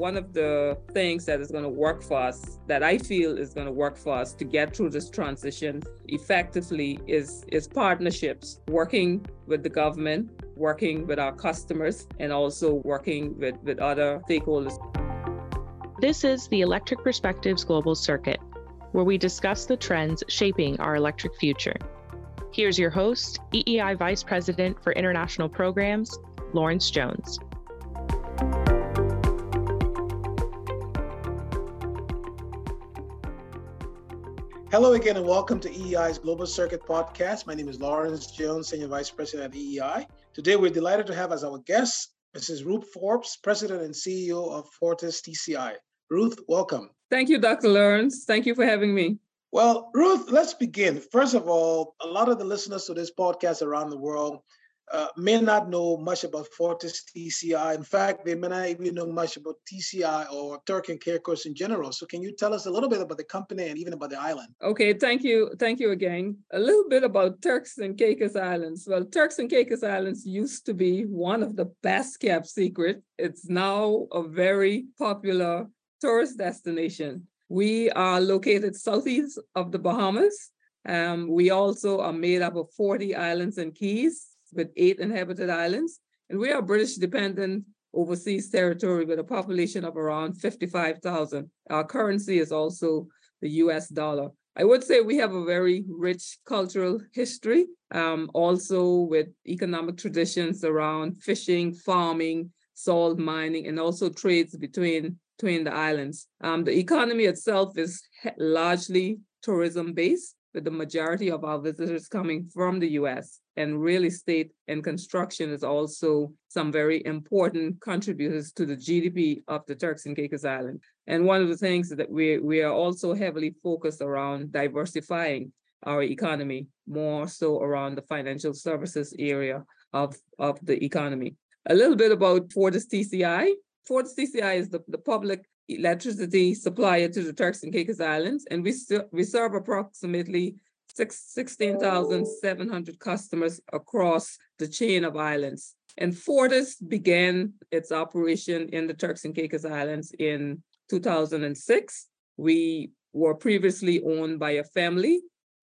one of the things that is going to work for us, that I feel is going to work for us to get through this transition effectively, is partnerships, working with the government, working with our customers, and also working with other stakeholders. This is the Electric Perspectives Global Circuit, where we discuss the trends shaping our electric future. Here's your host, EEI Vice President for International Programs, Lawrence Jones. Hello again, and welcome to EEI's Global Circuit podcast. My name is Lawrence Jones, Senior Vice President at EEI. Today, we're delighted to have as our guest, Mrs. Ruth Forbes, President and CEO of Fortis TCI. Ruth, welcome. Thank you, Dr. Lawrence. Thank you for having me. Well, Ruth, let's begin. First of all, a lot of the listeners to this podcast around the world may not know much about Fortis TCI. In fact, they may not even know much about TCI or Turks and Caicos in general. So can you tell us a little bit about the company and even about the island? Okay, thank you. Thank you again. A little bit about Turks and Caicos Islands. Well, Turks and Caicos Islands used to be one of the best kept secrets. It's now a very popular tourist destination. We are located southeast of the Bahamas. We also are made up of 40 islands and keys with 8 inhabited islands. And we are British dependent overseas territory with a population of around 55,000. Our currency is also the US dollar. I would say we have a very rich cultural history, also with economic traditions around fishing, farming, salt mining, and also trades between the islands. The economy itself is largely tourism-based, with the majority of our visitors coming from the US, and real estate and construction is also some very important contributors to the GDP of the Turks and Caicos Islands. And one of the things that we are also heavily focused around diversifying our economy, more so around the financial services area of the economy. A little bit about Fortis TCI. Fortis TCI is the public electricity supplier to the Turks and Caicos Islands, and we serve approximately 16,700 customers across the chain of islands. And Fortis began its operation in the Turks and Caicos Islands in 2006. We were previously owned by a family.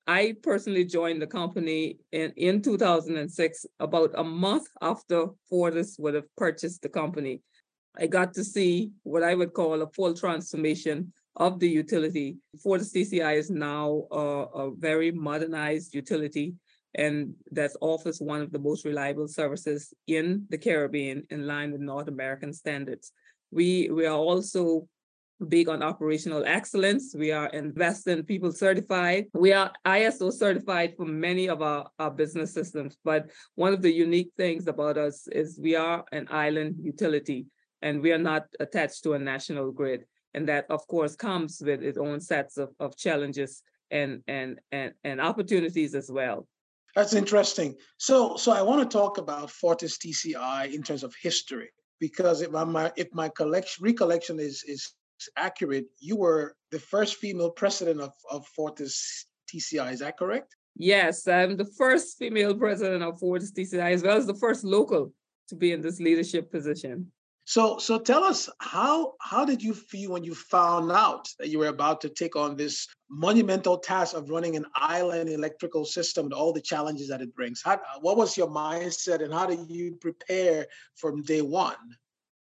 I personally joined the company in 2006, about a month after Fortis would have purchased the company. I got to see what I would call a full transformation of the utility. Fortis TCI is now a very modernized utility, and that offers one of the most reliable services in the Caribbean in line with North American standards. We are also big on operational excellence. We are Invest in People certified. We are ISO certified for many of our business systems, but one of the unique things about us is we are an island utility, and we are not attached to a national grid. And that, of course, comes with its own sets of challenges and opportunities as well. That's interesting. So I want to talk about Fortis TCI in terms of history, because if my recollection is accurate, you were the first female president of Fortis TCI. Is that correct? Yes, I'm the first female president of Fortis TCI, as well as the first local to be in this leadership position. So tell us, how did you feel when you found out that you were about to take on this monumental task of running an island electrical system and all the challenges that it brings? What was your mindset, and how did you prepare from day one?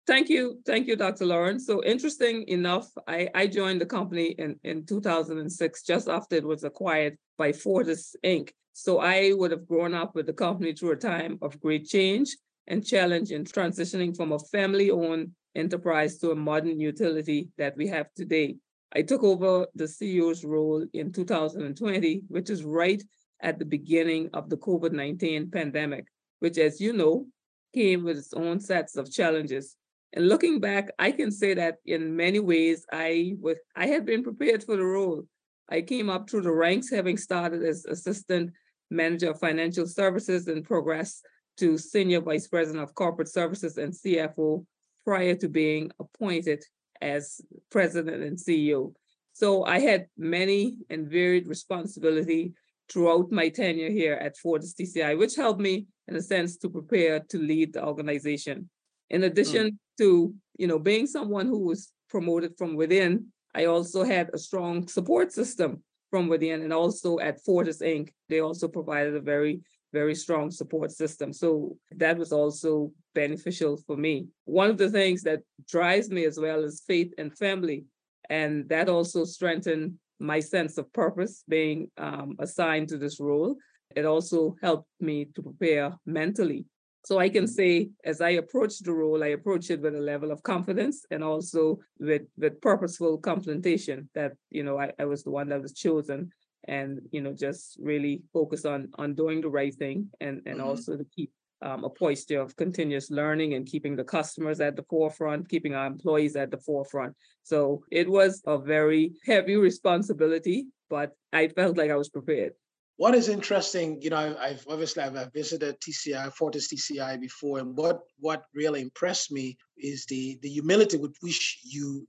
Thank you, Dr. Lawrence. So interesting enough, I joined the company in 2006, just after it was acquired by Fortis Inc. So I would have grown up with the company through a time of great change and challenge in transitioning from a family-owned enterprise to a modern utility that we have today. I took over the CEO's role in 2020, which is right at the beginning of the COVID-19 pandemic, which, as you know, came with its own sets of challenges. And looking back, I can say that in many ways, I had been prepared for the role. I came up through the ranks, having started as Assistant Manager of Financial Services and progressed to Senior Vice President of Corporate Services and CFO prior to being appointed as President and CEO. So I had many and varied responsibility throughout my tenure here at Fortis TCI, which helped me, in a sense, to prepare to lead the organization. In addition to you know, being someone who was promoted from within, I also had a strong support system from within. And also at Fortis Inc., they also provided a very, very strong support system. So that was also beneficial for me. One of the things that drives me as well is faith and family. And that also strengthened my sense of purpose being assigned to this role. It also helped me to prepare mentally. So I can say, as I approach the role, I approach it with a level of confidence and also with purposeful confrontation that, you know, I was the one that was chosen and, you know, just really focus on doing the right thing and mm-hmm. also to keep a posture of continuous learning and keeping the customers at the forefront, keeping our employees at the forefront. So it was a very heavy responsibility, but I felt like I was prepared. What is interesting, you know, I've visited TCI, Fortis TCI before, and what really impressed me is the humility with which you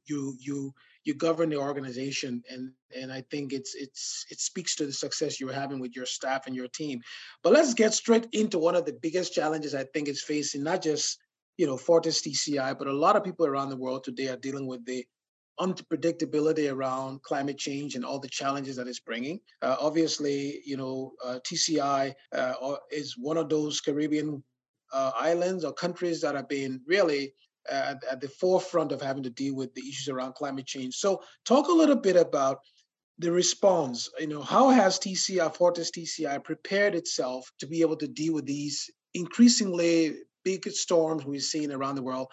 govern the organization, and I think it speaks to the success you're having with your staff and your team. But let's get straight into one of the biggest challenges I think is facing not just, you know, Fortis TCI, but a lot of people around the world today are dealing with the unpredictability around climate change and all the challenges that it's bringing. Obviously, you know, TCI is one of those Caribbean islands or countries that have been really at the forefront of having to deal with the issues around climate change. So talk a little bit about the response. You know, how has TCI, Fortis TCI, prepared itself to be able to deal with these increasingly big storms we're seeing around the world?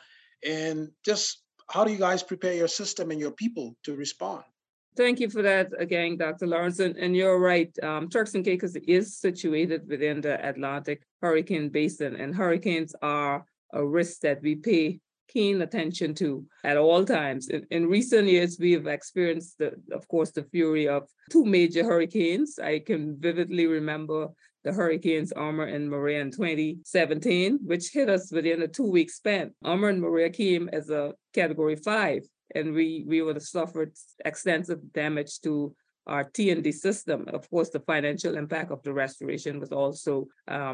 And just how do you guys prepare your system and your people to respond? Thank you for that again, Dr. Lawrence. And you're right. Turks and Caicos is situated within the Atlantic hurricane basin, and hurricanes are a risk that we pay keen attention to at all times. In recent years, we have experienced, the fury of two major hurricanes. I can vividly remember the hurricanes Irma and Maria in 2017, which hit us within a 2-week span. Irma and Maria came as a Category 5, and we would have suffered extensive damage to our T&D system. Of course, the financial impact of the restoration was also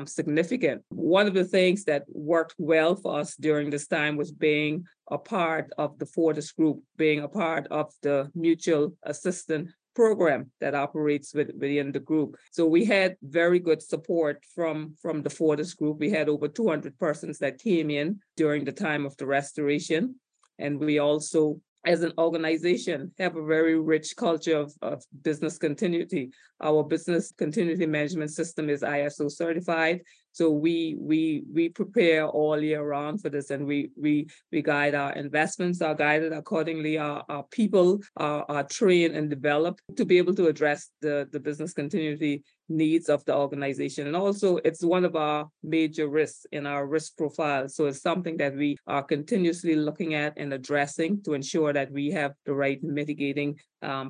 significant. One of the things that worked well for us during this time was being a part of the Fortis Group, being a part of the mutual assistance program that operates within the group. So we had very good support from the Fortis Group. We had over 200 persons that came in during the time of the restoration. And we also, as an organization, have a very rich culture of business continuity. Our business continuity management system is ISO certified. So we prepare all year round for this, and we guide our investments, are guided accordingly, our people are trained and developed to be able to address the business continuity needs of the organization. And also it's one of our major risks in our risk profile. So it's something that we are continuously looking at and addressing to ensure that we have the right mitigating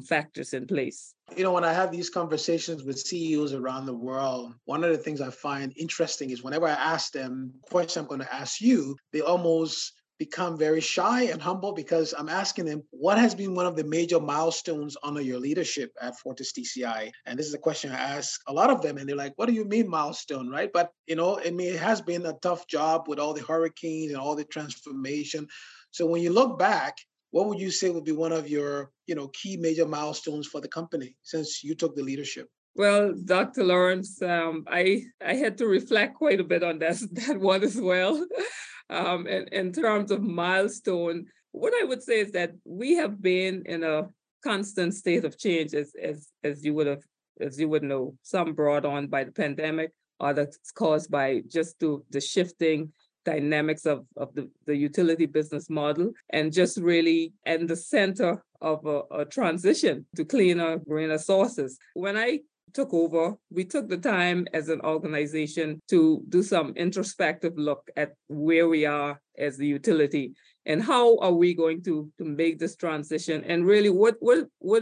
factors in place. You know, when I have these conversations with CEOs around the world, one of the things I find interesting is whenever I ask them the question I'm going to ask you, they almost become very shy and humble because I'm asking them, what has been one of the major milestones under your leadership at Fortis TCI? And this is a question I ask a lot of them. And they're like, what do you mean milestone, right? But, you know, I mean, it has been a tough job with all the hurricanes and all the transformation. So when you look back, what would you say would be one of your, you know, key major milestones for the company since you took the leadership? Well, Dr. Lawrence, I had to reflect quite a bit on that one as well. In terms of milestone, what I would say is that we have been in a constant state of change, as you would know, some brought on by the pandemic, others caused by just the shifting dynamics of the utility business model, and just really in the center of a transition to cleaner, greener sources. When I took over, we took the time as an organization to do some introspective look at where we are as the utility and how are we going to make this transition, and really what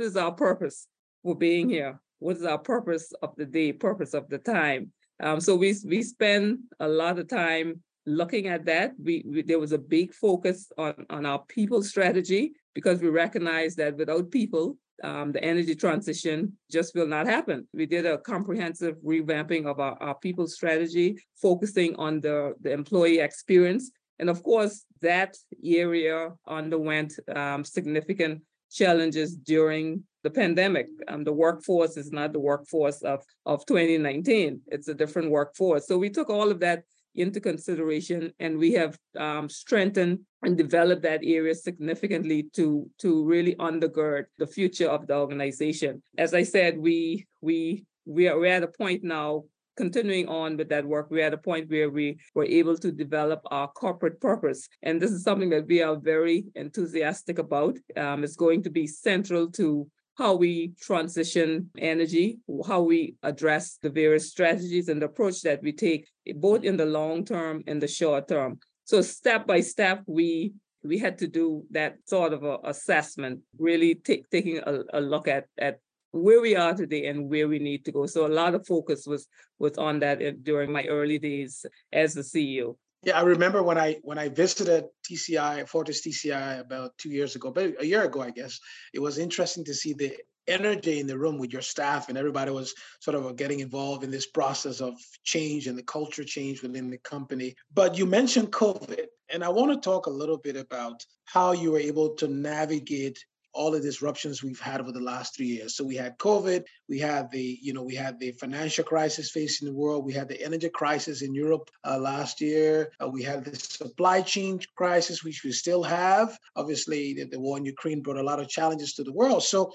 is our purpose for being here? What is our purpose of the day, purpose of the time? So we spend a lot of time looking at that. There was a big focus on our people strategy, because we recognize that without people, the energy transition just will not happen. We did a comprehensive revamping of our people strategy, focusing on the employee experience, And of course, that area underwent significant challenges during the pandemic. The workforce is not the workforce of 2019. It's a different workforce. So we took all of that into consideration, and we have strengthened and developed that area significantly to really undergird the future of the organization. As I said, we're at a point now, continuing on with that work, we're at a point where we were able to develop our corporate purpose. And this is something that we are very enthusiastic about. It's going to be central to how we transition energy, how we address the various strategies and the approach that we take, both in the long term and the short term. So step by step, we had to do that sort of a assessment, really taking a look at where we are today and where we need to go. So a lot of focus was on that during my early days as the CEO. Yeah, I remember when I visited TCI, Fortis TCI about 2 years ago, but a year ago, I guess, it was interesting to see the energy in the room with your staff, and everybody was sort of getting involved in this process of change and the culture change within the company. But you mentioned COVID, and I want to talk a little bit about how you were able to navigate all the disruptions we've had over the last 3 years. So we had COVID, we had the financial crisis facing the world, we had the energy crisis in Europe last year, we had the supply chain crisis, which we still have. Obviously, the war in Ukraine brought a lot of challenges to the world. So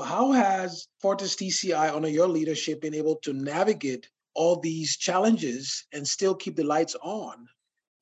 how has Fortis TCI, under your leadership, been able to navigate all these challenges and still keep the lights on?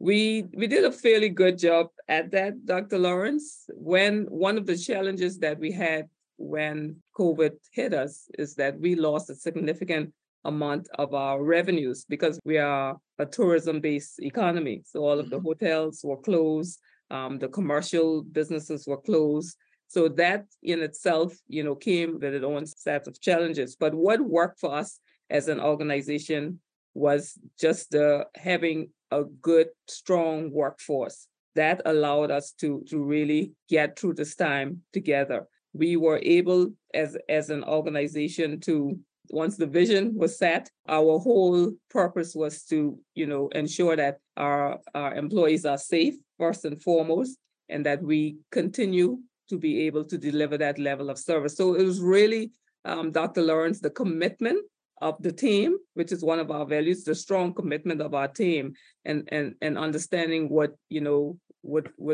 We did a fairly good job at that, Dr. Lawrence. When one of the challenges that we had when COVID hit us is that we lost a significant amount of our revenues because we are a tourism-based economy. So all of the hotels were closed, the commercial businesses were closed. So that in itself, came with its own set of challenges. But what worked for us as an organization was just having a good, strong workforce that allowed us to really get through this time together. We were able as an organization to, once the vision was set, our whole purpose was to, ensure that our employees are safe first and foremost, and that we continue to be able to deliver that level of service. So it was really, Dr. Lawrence, the commitment of the team, which is one of our values, the strong commitment of our team, and understanding what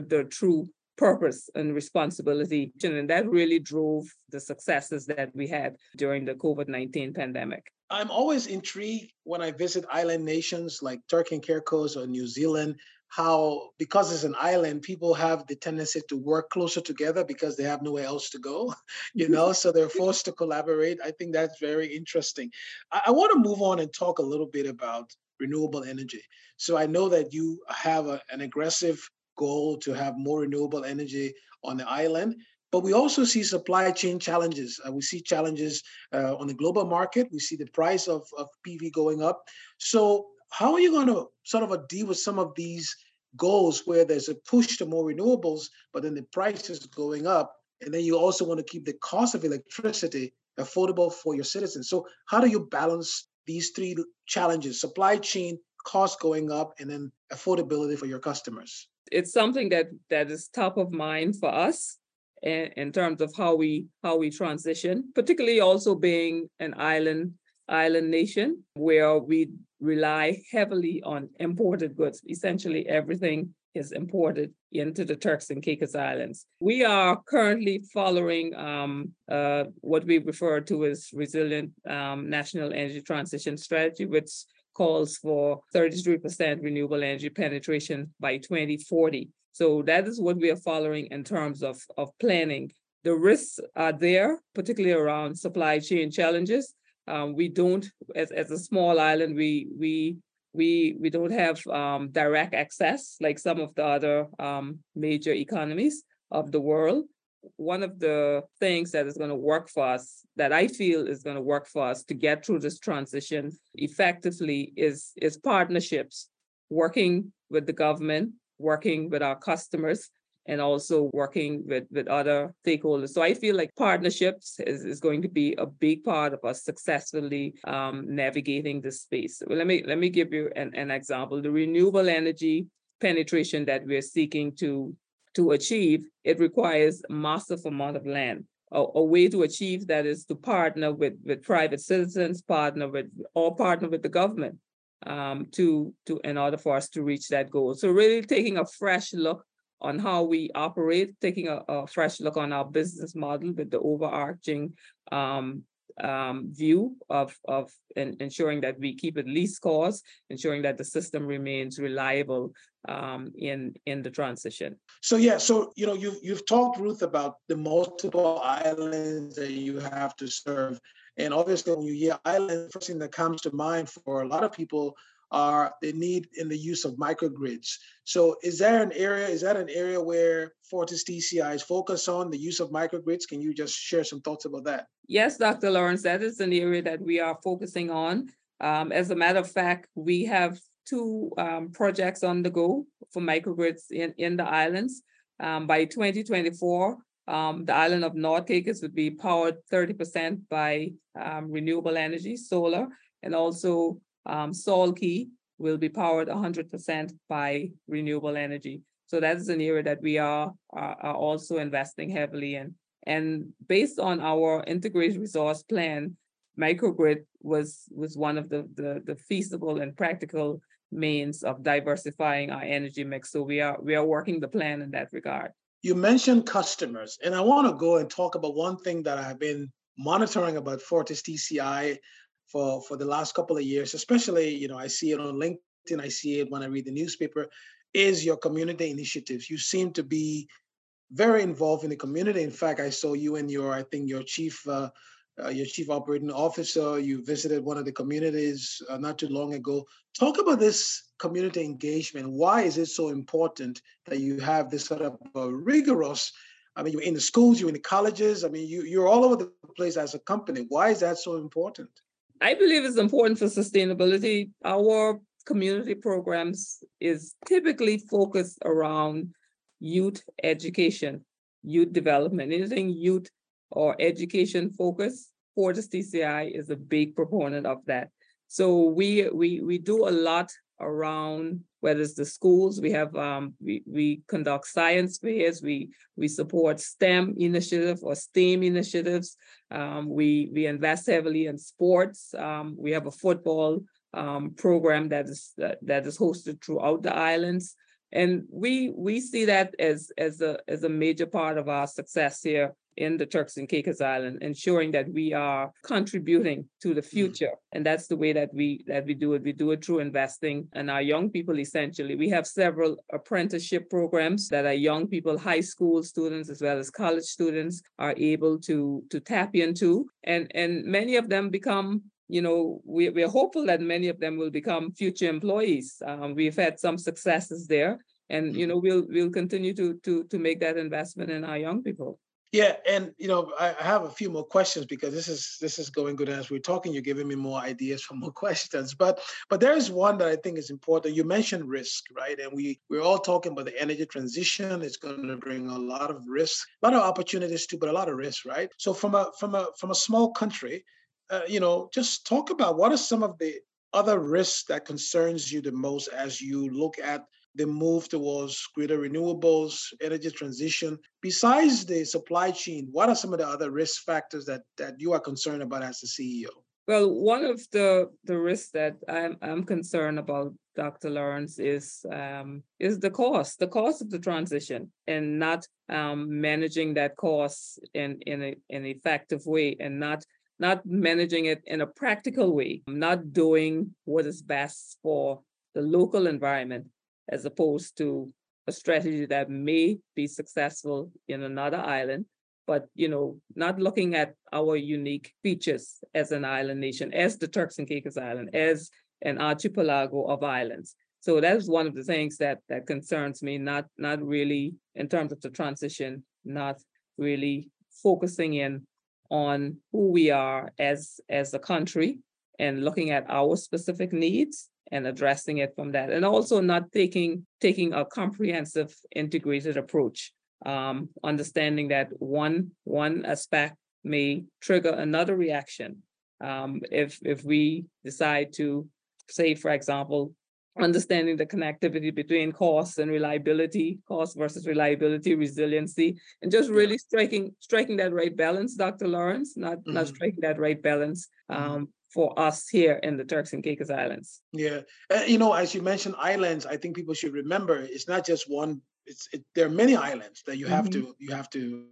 their true purpose and responsibility, and that really drove the successes that we had during the COVID-19 pandemic. I'm always intrigued when I visit island nations like Turks and Caicos or New Zealand, how, because it's an island, people have the tendency to work closer together because they have nowhere else to go, so they're forced to collaborate. I think that's very interesting. I want to move on and talk a little bit about renewable energy. So I know that you have an aggressive goal to have more renewable energy on the island, but we also see supply chain challenges. We see challenges on the global market. We see the price of PV going up. So how are you going to sort of deal with some of these goals where there's a push to more renewables, but then the price is going up, and then you also want to keep the cost of electricity affordable for your citizens? So how do you balance these three challenges: supply chain, cost going up, and then affordability for your customers? It's something that is top of mind for us in terms of how we transition, particularly also being an island nation where we rely heavily on imported goods. Essentially, everything is imported into the Turks and Caicos Islands. We are currently following what we refer to as Resilient National Energy Transition Strategy, which calls for 33% renewable energy penetration by 2040. So that is what we are following in terms of planning. The risks are there, particularly around supply chain challenges. We don't, as a small island, we don't have direct access like some of the other major economies of the world. One of the things that is going to work for us, that I feel is going to work for us to get through this transition effectively, is partnerships, working with the government, working with our customers, and also working with other stakeholders. So I feel like partnerships is going to be a big part of us successfully navigating this space. Well, let me give you an example. The renewable energy penetration that we're seeking to achieve, it requires a massive amount of land. A way to achieve that is to partner with private citizens, partner with the government in order for us to reach that goal. So really taking a fresh look on how we operate, taking a fresh look on our business model with the overarching view of ensuring that we keep at least course, ensuring that the system remains reliable in the transition. So yeah, so you know, you've talked, Ruth, about the multiple islands that you have to serve, and obviously when you hear island, first thing that comes to mind for a lot of people are the need in the use of microgrids. So is that an area where Fortis TCI is focused on the use of microgrids? Can you just share some thoughts about that? Yes, Dr. Lawrence, that is an area that we are focusing on. As a matter of fact, we have two projects on the go for microgrids in the islands. By 2024, the island of North Caicos would be powered 30% by renewable energy, solar, and also Solkey will be powered 100% by renewable energy. So that is an area that we are also investing heavily in. And based on our integrated resource plan, microgrid was one of the feasible and practical means of diversifying our energy mix. So we are working the plan in that regard. You mentioned customers, and I want to go and talk about one thing that I've been monitoring about Fortis TCI for the last couple of years, especially, you know, I see it on LinkedIn, I see it when I read the newspaper, is your community initiatives. You seem to be very involved in the community. In fact, I saw you and your chief operating officer, you visited one of the communities not too long ago. Talk about this community engagement. Why is it so important that you have this sort of rigorous, you're in the schools, you're in the colleges, you're all over the place as a company. Why is that so important? I believe it's important for sustainability. Our community programs is typically focused around youth education, youth development, anything youth or education focused. Fortis TCI is a big proponent of that. So we do a lot around whether it's the schools. We have we conduct science fairs. We support STEM initiative or STEAM initiatives. We invest heavily in sports. We have a football program that is hosted throughout the islands, and we see that as a major part of our success here in the Turks and Caicos Island, ensuring that we are contributing to the future. And that's the way that we do it. We do it through investing in our young people, essentially. We have several apprenticeship programs that our young people, high school students, as well as college students, are able to tap into. And many of them become, you know, we're hopeful that many of them will become future employees. We've had some successes there. And, you know, we'll continue to make that investment in our young people. Yeah, and you know, I have a few more questions because this is going good as we're talking. You're giving me more ideas for more questions, but there is one that I think is important. You mentioned risk, right? And we're all talking about the energy transition. It's going to bring a lot of risk, a lot of opportunities too, but a lot of risk, right? So from a small country, you know, just talk about what are some of the other risks that concerns you the most as you look at the move towards greater renewables, energy transition. Besides the supply chain, what are some of the other risk factors that you are concerned about as the CEO? Well, one of the risks that I'm concerned about, Dr. Lawrence, is the cost of the transition and not managing that cost in an effective way and not managing it in a practical way, not doing what is best for the local environment, as opposed to a strategy that may be successful in another island, but, you know, not looking at our unique features as an island nation, as the Turks and Caicos Island, as an archipelago of islands. So that is one of the things that concerns me, not really, in terms of the transition, not really focusing in on who we are as a country and looking at our specific needs and addressing it from that, and also not taking a comprehensive, integrated approach, understanding that one aspect may trigger another reaction. If we decide to say, for example, understanding the connectivity between cost and reliability, cost versus reliability, resiliency, and just really striking that right balance, Dr. Lawrence, not striking that right balance for us here in the Turks and Caicos Islands. Yeah, you know, as you mentioned islands, I think people should remember it's not just one. There are many islands that you have to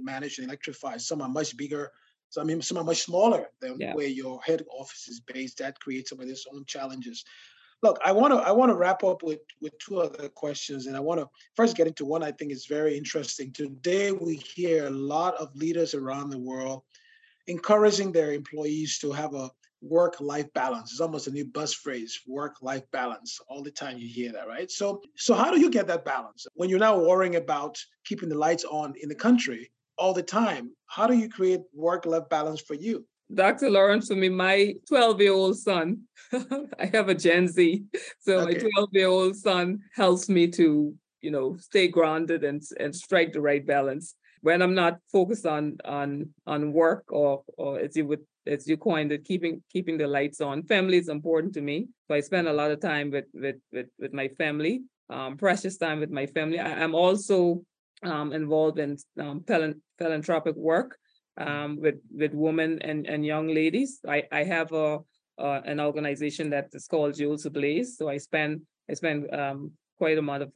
manage and electrify. Some are much bigger. Some are much smaller than where your head office is based. That creates some of its own challenges. Look, I want to wrap up with two other questions, and I want to first get into one I think is very interesting. Today, we hear a lot of leaders around the world encouraging their employees to have a work-life balance. It's almost a new buzz phrase, work-life balance. All the time you hear that, right? So how do you get that balance? When you're now worrying about keeping the lights on in the country all the time, how do you create work-life balance for you? Dr. Lawrence, for me, my 12-year-old son, I have a Gen Z, so my 12-year-old son helps me to, stay grounded and strike the right balance. When I'm not focused on work or as you coined it, keeping the lights on. Family is important to me, so I spend a lot of time with my family, precious time with my family. I'm also involved in philanthropic work with women and young ladies. I have an organization that is called Jewels Ablaze, so I spend quite a amount of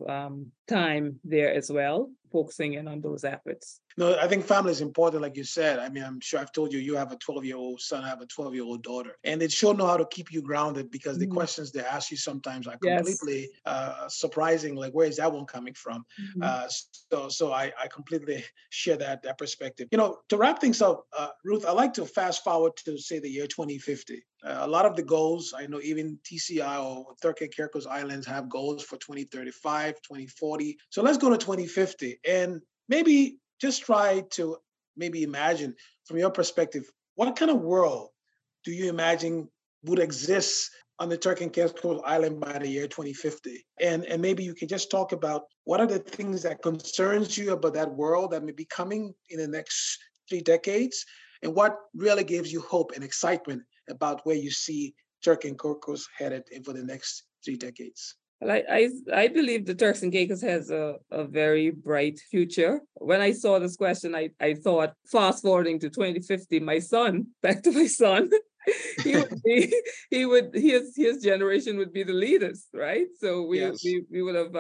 time there as well, focusing in on those efforts. No, I think family is important, like you said. I mean, I'm sure I've told you have a 12-year-old son, I have a 12-year-old daughter. And they sure know how to keep you grounded, because the questions they ask you sometimes are completely surprising, like, where is that one coming from? So I completely share that perspective. To wrap things up, Ruth, I'd like to fast forward to, say, the year 2050. A lot of the goals, I know even TCI or Turks and Caicos Islands have goals for 2035, 2040. So let's go to 2050 and maybe just try to imagine from your perspective, what kind of world do you imagine would exist on the Turks and Caicos Island by the year 2050? And maybe you can just talk about what are the things that concerns you about that world that may be coming in the next 3 decades, and what really gives you hope and excitement about where you see Turks and Caicos headed for the next 3 decades? Well, I believe the Turks and Caicos has a very bright future. When I saw this question, I thought, fast forwarding to 2050, my son, he would be, his generation would be the leaders, right? So we would have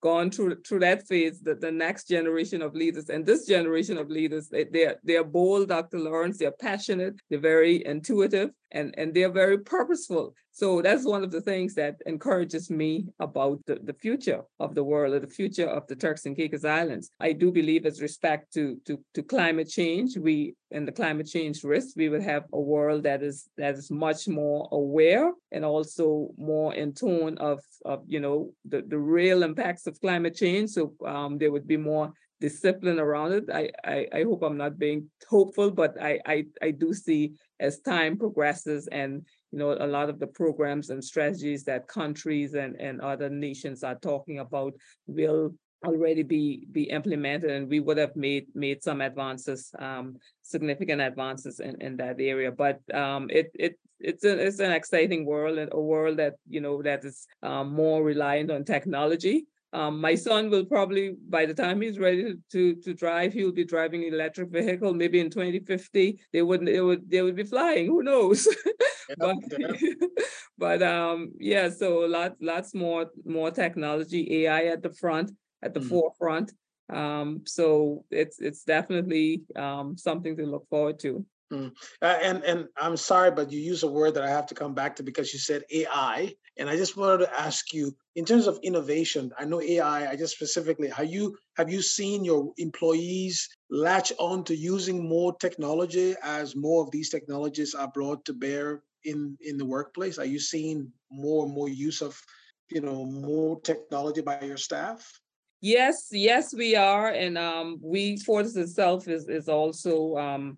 gone through that phase, the next generation of leaders. And this generation of leaders, they are bold, Dr. Lawrence, they're passionate, they're very intuitive, and they're very purposeful. So that's one of the things that encourages me about the future of the world, or the future of the Turks and Caicos Islands. I do believe, as respect to climate change, and the climate change risk, we would have a world that is much more aware and also more in tune of the real impacts of climate change. So there would be more discipline around it. I hope I'm not being hopeful, but I do see, as time progresses and a lot of the programs and strategies that countries and other nations are talking about will already be implemented, and we would have made some advances, significant advances in that area. But it's an exciting world, and a world that that is more reliant on technology. My son will probably, by the time he's ready to drive, he'll be driving an electric vehicle. Maybe in 2050, they would be flying. Who knows? So lots more technology, AI at the front, at the forefront. So it's definitely something to look forward to. And I'm sorry, but you use a word that I have to come back to, because you said AI. And I just wanted to ask you, in terms of innovation, I know AI, I just specifically, have you seen your employees latch on to using more technology as more of these technologies are brought to bear in the workplace? Are you seeing more and more use of, more technology by your staff? Yes, we are. And Fortis itself is also,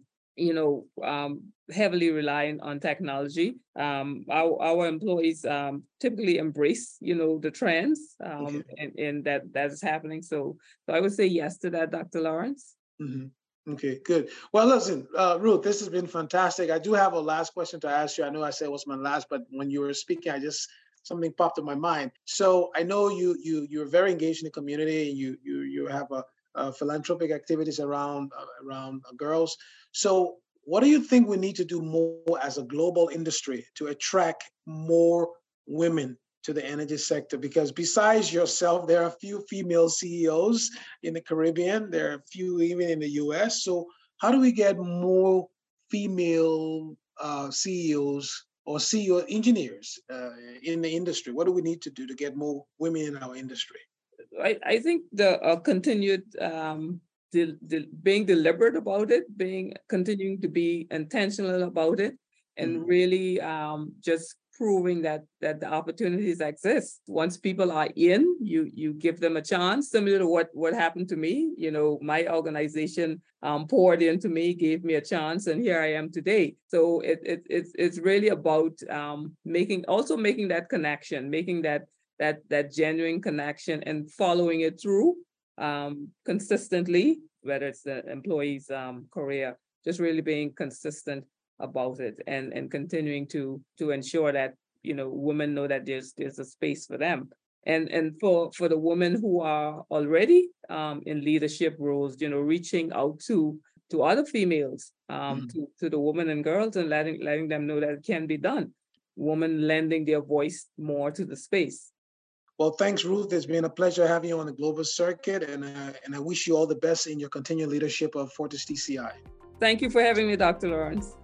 heavily reliant on technology. Our employees typically embrace, the trends and that is happening. So I would say yes to that, Dr. Lawrence. Okay, good. Well, listen, Ruth, this has been fantastic. I do have a last question to ask you. I know I said it was my last, but when you were speaking, I just something popped in my mind. So I know you're very engaged in the community. You have a philanthropic activities around girls. So what do you think we need to do more as a global industry to attract more women to the energy sector? Because besides yourself, there are a few female CEOs in the Caribbean. There are a few even in the US. So how do we get more female CEOs or CEO engineers in the industry? What do we need to do to get more women in our industry? I think the continued being deliberate about it, continuing to be intentional about it, and really just proving that the opportunities exist. Once people are in, you give them a chance. Similar to what happened to me, my organization poured into me, gave me a chance, and here I am today. So it's really about making that connection, making that genuine connection, and following it through. Consistently, whether it's the employee's career, just really being consistent about it and continuing to ensure that women know that there's a space for them, and for the women who are already in leadership roles, reaching out to other females, to the women and girls, and letting them know that it can be done. Women lending their voice more to the space. Well, thanks, Ruth. It's been a pleasure having you on the Global Circuit, and I wish you all the best in your continued leadership of Fortis TCI. Thank you for having me, Dr. Lawrence.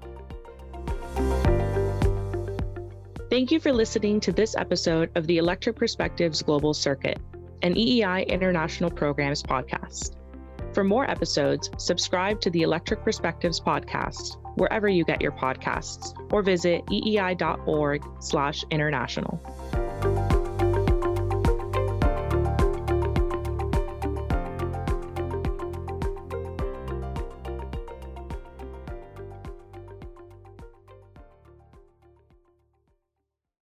Thank you for listening to this episode of the Electric Perspectives Global Circuit, an EEI International Programs podcast. For more episodes, subscribe to the Electric Perspectives podcast wherever you get your podcasts, or visit eei.org/international.